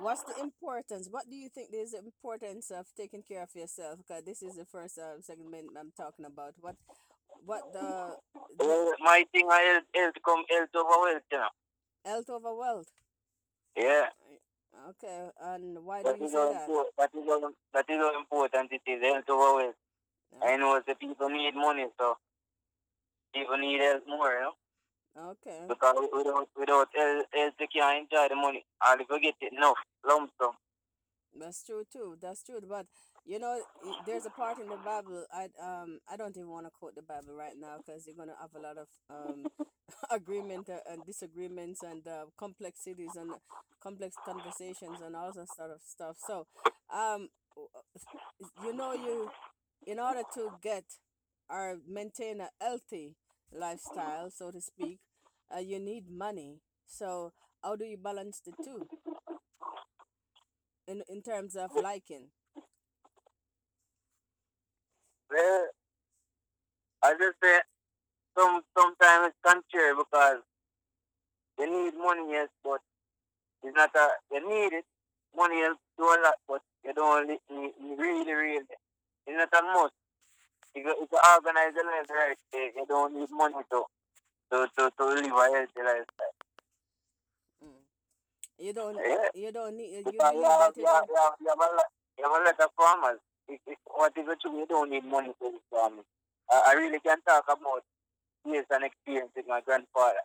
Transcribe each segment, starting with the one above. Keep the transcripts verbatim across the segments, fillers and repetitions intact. What's the importance? What do you think is the importance of taking care of yourself? Because this is the first uh, segment I'm talking about. What, what the? Well, my thing is health come health over wealth, you know. Health over wealth. Yeah. Okay, and why that do you say that? Import, that is all. That is all important. It is health over wealth. Yeah. I know the people need money, so people need health more, you know. Okay. Because without without else they can't enjoy the money. I'll forget it enough, lump sum. That's true too. That's true. But you know, there's a part in the Bible. I um I don't even want to quote the Bible right now because you're gonna have a lot of um agreement uh, and disagreements and uh, complexities and complex conversations and all that sort of stuff. So, um, you know, you in order to get or maintain a healthy lifestyle, so to speak, uh, you need money. So how do you balance the two in in terms of liking? Well, I just say some sometimes it's contrary because you need money, yes, but it's not a you need it. Money helps do a lot, but you don't you, you really, really it's not a must. If you, if you organize your life right, you don't need money to to to, to live a healthy lifestyle. Mm. You don't yeah. you don't need you, you, have, you, have, you, have, you have a lot you have a lot of farmers. If, if, what is the truth? You don't need money for this farming. I, I really can talk about years and experience with my grandfather.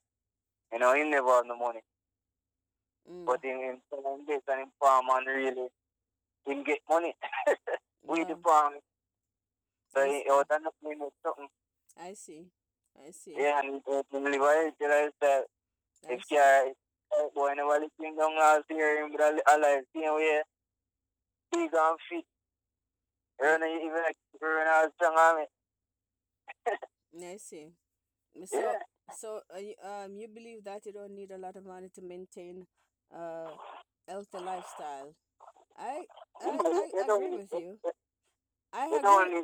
You know, he never had no money. Mm. But in him selling this and him farm and really him get money. We yeah. the farm. So he was nothing with something. I see. I see. Yeah, and it only was that if you are going to live in the house here, you are alive, you know, big and fit. You know, even like you're not strong on it. I see. So, yeah. so uh, um, you believe that you don't need a lot of money to maintain a uh, healthy lifestyle. I, I, I, I agree with you. I agree,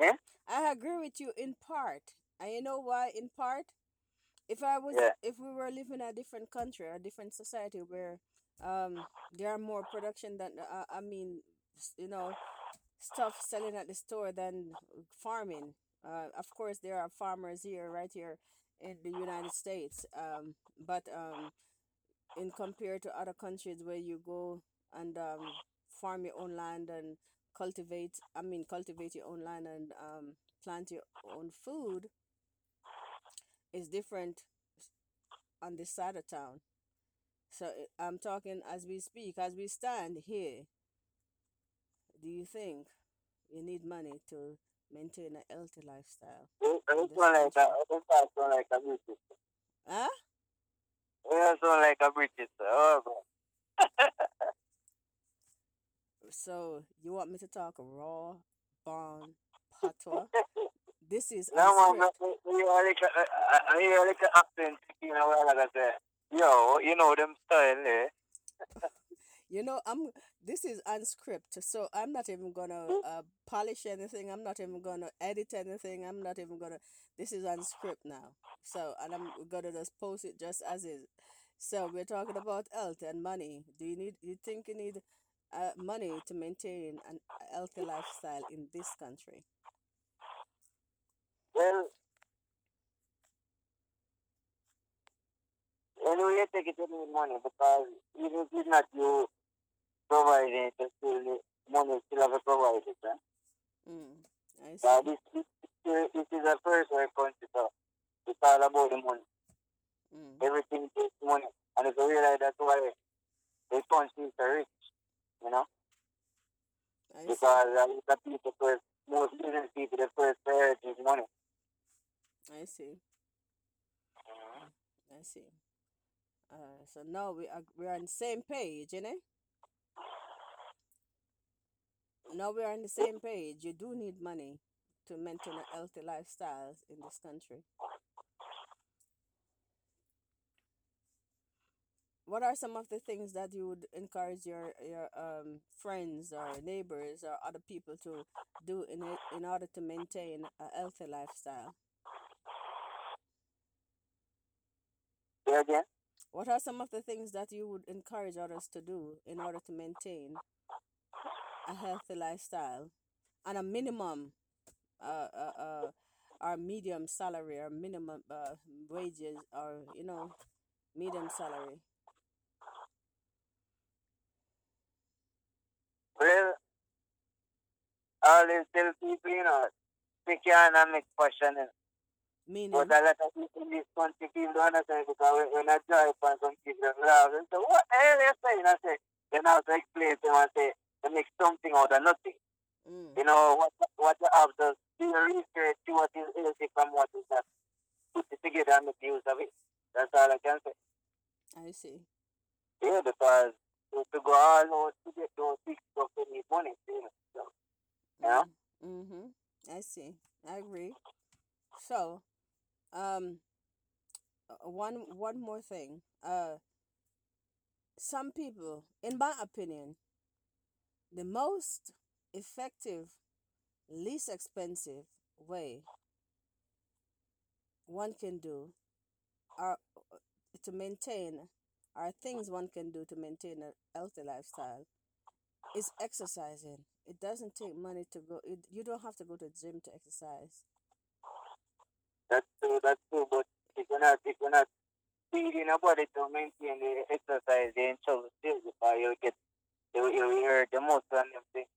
yeah? I agree with you in part. And you know why in part? If I was yeah. if we were living in a different country, a different society where um there are more production than uh, I mean, you know, stuff selling at the store than farming. Uh, of course there are farmers here right here in the United States. Um but um in compared to other countries where you go and um farm your own land and cultivate I mean cultivate your own land and um plant your own food is different on this side of town. So I'm talking as we speak, as we stand here. Do you think you need money to maintain a healthy lifestyle? It's not like a, it's not like a British. Huh? It's not like a British. Oh, God. So, you want me to talk raw, bong, patois? This is no, man, you are like a, you are like an accent, you know what I say? Yo, you know them style, eh? You know, I'm. This is unscripted, so I'm not even gonna uh, polish anything. I'm not even gonna edit anything. I'm not even gonna. This is unscripted now. So, and I'm gonna just post it just as is. So, we're talking about health and money. Do you need? You think you need? Uh, money to maintain an healthy lifestyle in this country? Well, anyway, I think it doesn't need money because even if it's not you providing it, still money still have to provide it. Huh? Mm, I see. Uh, this, this, this is a first world country, so it's all about the money. Mm. Everything takes money. And if you realize that's why the country is rich. You know, I because uh, the people first, most business people, the first priority is money. I see. I see. Uh, so now we are we are on the same page, you know. Now we are on the same page. You do need money to maintain a healthy lifestyle in this country. What are some of the things that you would encourage your, your um friends or neighbors or other people to do in in order to maintain a healthy lifestyle? Yeah, yeah. What are some of the things that you would encourage others to do in order to maintain a healthy lifestyle and a minimum uh, uh, uh, or medium salary or minimum uh, wages or, you know, medium salary? Well, all these little people, you know, they can't make questioning. Meaning? But a lot of people in this country don't understand, because when I drive and some people laugh and say, what the hell are you saying? I say, then I have to explain to them and say, they make something out of nothing. Mm. You know, what what you have to do research, do what is healthy from what is that. Put it together and make use of it. That's all I can say. I see. Yeah, because to go all out to get those things, they need money. You know? So, yeah. Mm-hmm. I see. I agree. So, um, one one more thing. Uh, some people, in my opinion, the most effective, least expensive way one can do, or to maintain, are things one can do to maintain a healthy lifestyle, is exercising. It doesn't take money to go. It, you don't have to go to the gym to exercise. That's true, that's true, but if you're not, if you're not feeding a body to maintain the exercise, they ain't so serious, you'll get, you'll hear the most on them things.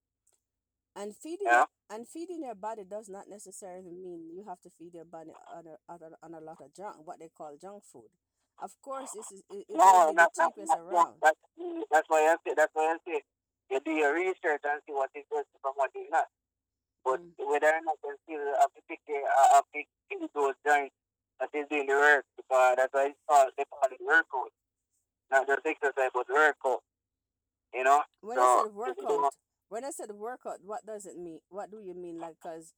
And feeding, yeah. and feeding your body does not necessarily mean you have to feed your body on a, on a, on a lot of junk, what they call junk food. Of course, this is it, no, not, the cheapest not, around. That, that's why I say, that's why I say, you do your research and see what is good from what is not. But mm. whether or not you still have to pick a big those joints that is doing the work, because that's why it's called, they call it workout. Not just exercise, but workout. You know? When so, I said workout, when I said workout, what does it mean? What do you mean? Like, because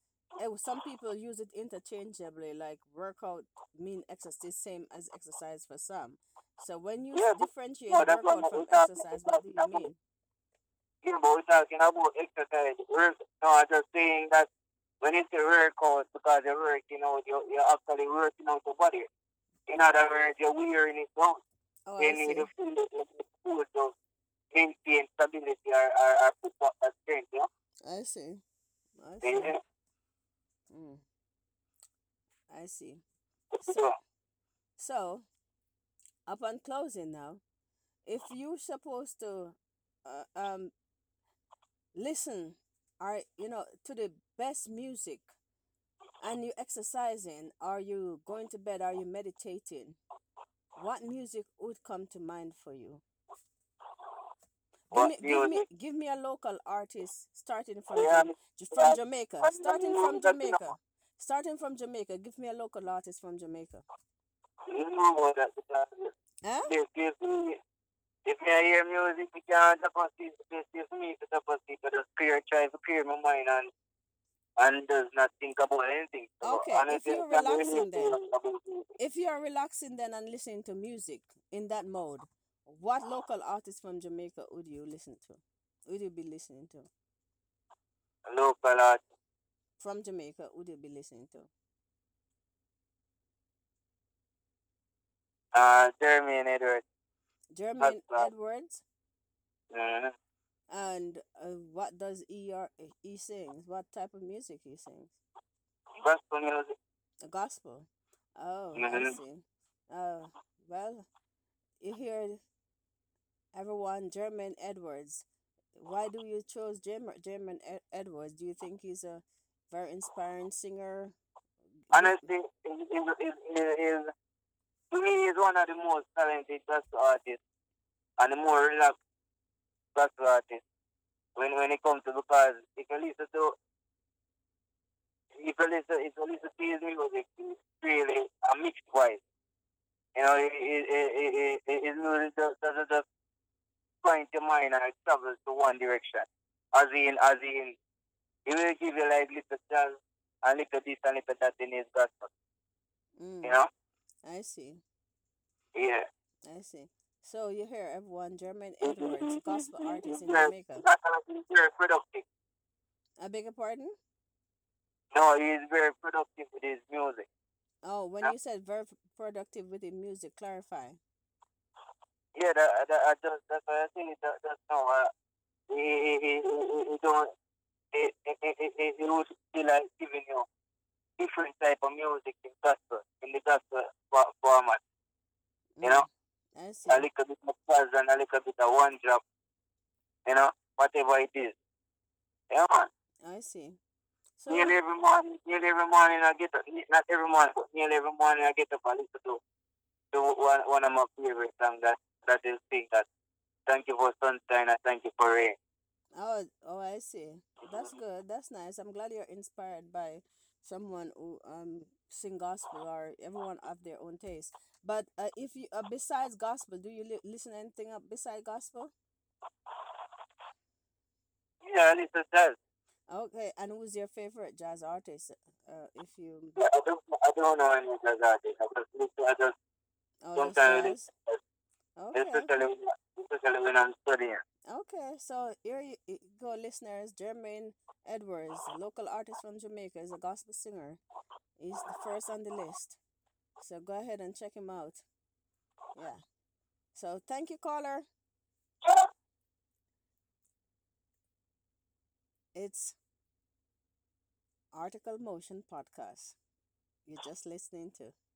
some people use it interchangeably, like workout mean exercise, same as exercise for some. So when you yeah, differentiate but, no, workout from exercise, what do you mean? Yeah, but we're talking about exercise. Work. No, I'm just saying that when it's a workout, because you work, you know, you're, you're actually working out the body. In other words, you're wearing it down. Oh, I see. They need to feel the food to maintain stability or, or, or put up a strength, you know? I see. I see. Yeah. Mm. I see. So, so, upon closing now, if you're supposed to uh, um. listen, are you know to the best music, and you exercising? Are you going to bed? Are you meditating? What music would come to mind for you? Give me, give me, give me a local artist starting from from Jamaica. Starting from Jamaica. Starting from Jamaica. Give me a local artist from Jamaica. Huh? If I hear music, I can't suppose it's just me to suppose it, but just clear, try to clear my mind and and does not think about anything. So okay, if you're relaxing then, if you're relaxing then and listening to music in that mode, what local artist from Jamaica would you listen to? Would you be listening to? Local artist from Jamaica would you be listening to? Uh, Jermaine Edwards. Jermaine Edwards, yeah. And uh, what does he, are, he sings? What type of music he sings? Gospel music. Gospel. Oh, mm-hmm. I see. Uh, well, you hear everyone, Jermaine Edwards. Why do you choose Jermaine Germ- Edwards? Do you think he's a very inspiring singer? Honestly, it is. To me, he's one of the most talented gospel artists and the more relaxed gospel artists when, when it comes to, because if you listen to if you listen, if you listen to his music, it's really a mixed voice. You know, it, it, it, it, it really doesn't just point your mind and it travels to one direction. As in, as in, he will give you like little jazz and little this and little that in his gospel. Mm. You know? I see. Yeah. I see. So you hear everyone, Jermaine Edwards, gospel artist in Jamaica. He's very productive. I beg your pardon? No, he's very productive with his music. Oh, when yeah. you said very productive with his music, clarify. Yeah, that, that, I just, that's what I think. That, that's how I, it, it, it, it don't, it, it, it, it, it would be like giving you different type of music in gospel, in the gospel format, you know? I see. A little bit of jazz and a little bit of one drop, you know, whatever it is. Yeah, man. I see. So nearly every morning, nearly every morning I get up, not every morning, but nearly every morning I get up and listen to So one, one of my favorite songs that, that is sing that thank you for sunshine and thank you for rain. Oh, oh, I see. That's good. That's nice. I'm glad you're inspired by someone who um sing gospel, or everyone have their own taste. But uh, if you uh, besides gospel, do you li- listen to anything up beside gospel? Yeah, I listen to jazz. Okay, and who's your favorite jazz artist? Uh, if you yeah, I don't I don't know any jazz artist. I just listen. I just Oh, sometimes, okay. especially, especially when I'm studying. Okay, so here you go, listeners. Jermaine Edwards, local artist from Jamaica, is a gospel singer. He's the first on the list. So go ahead and check him out. Yeah. So thank you, caller. It's Article Motion Podcast. You're just listening to.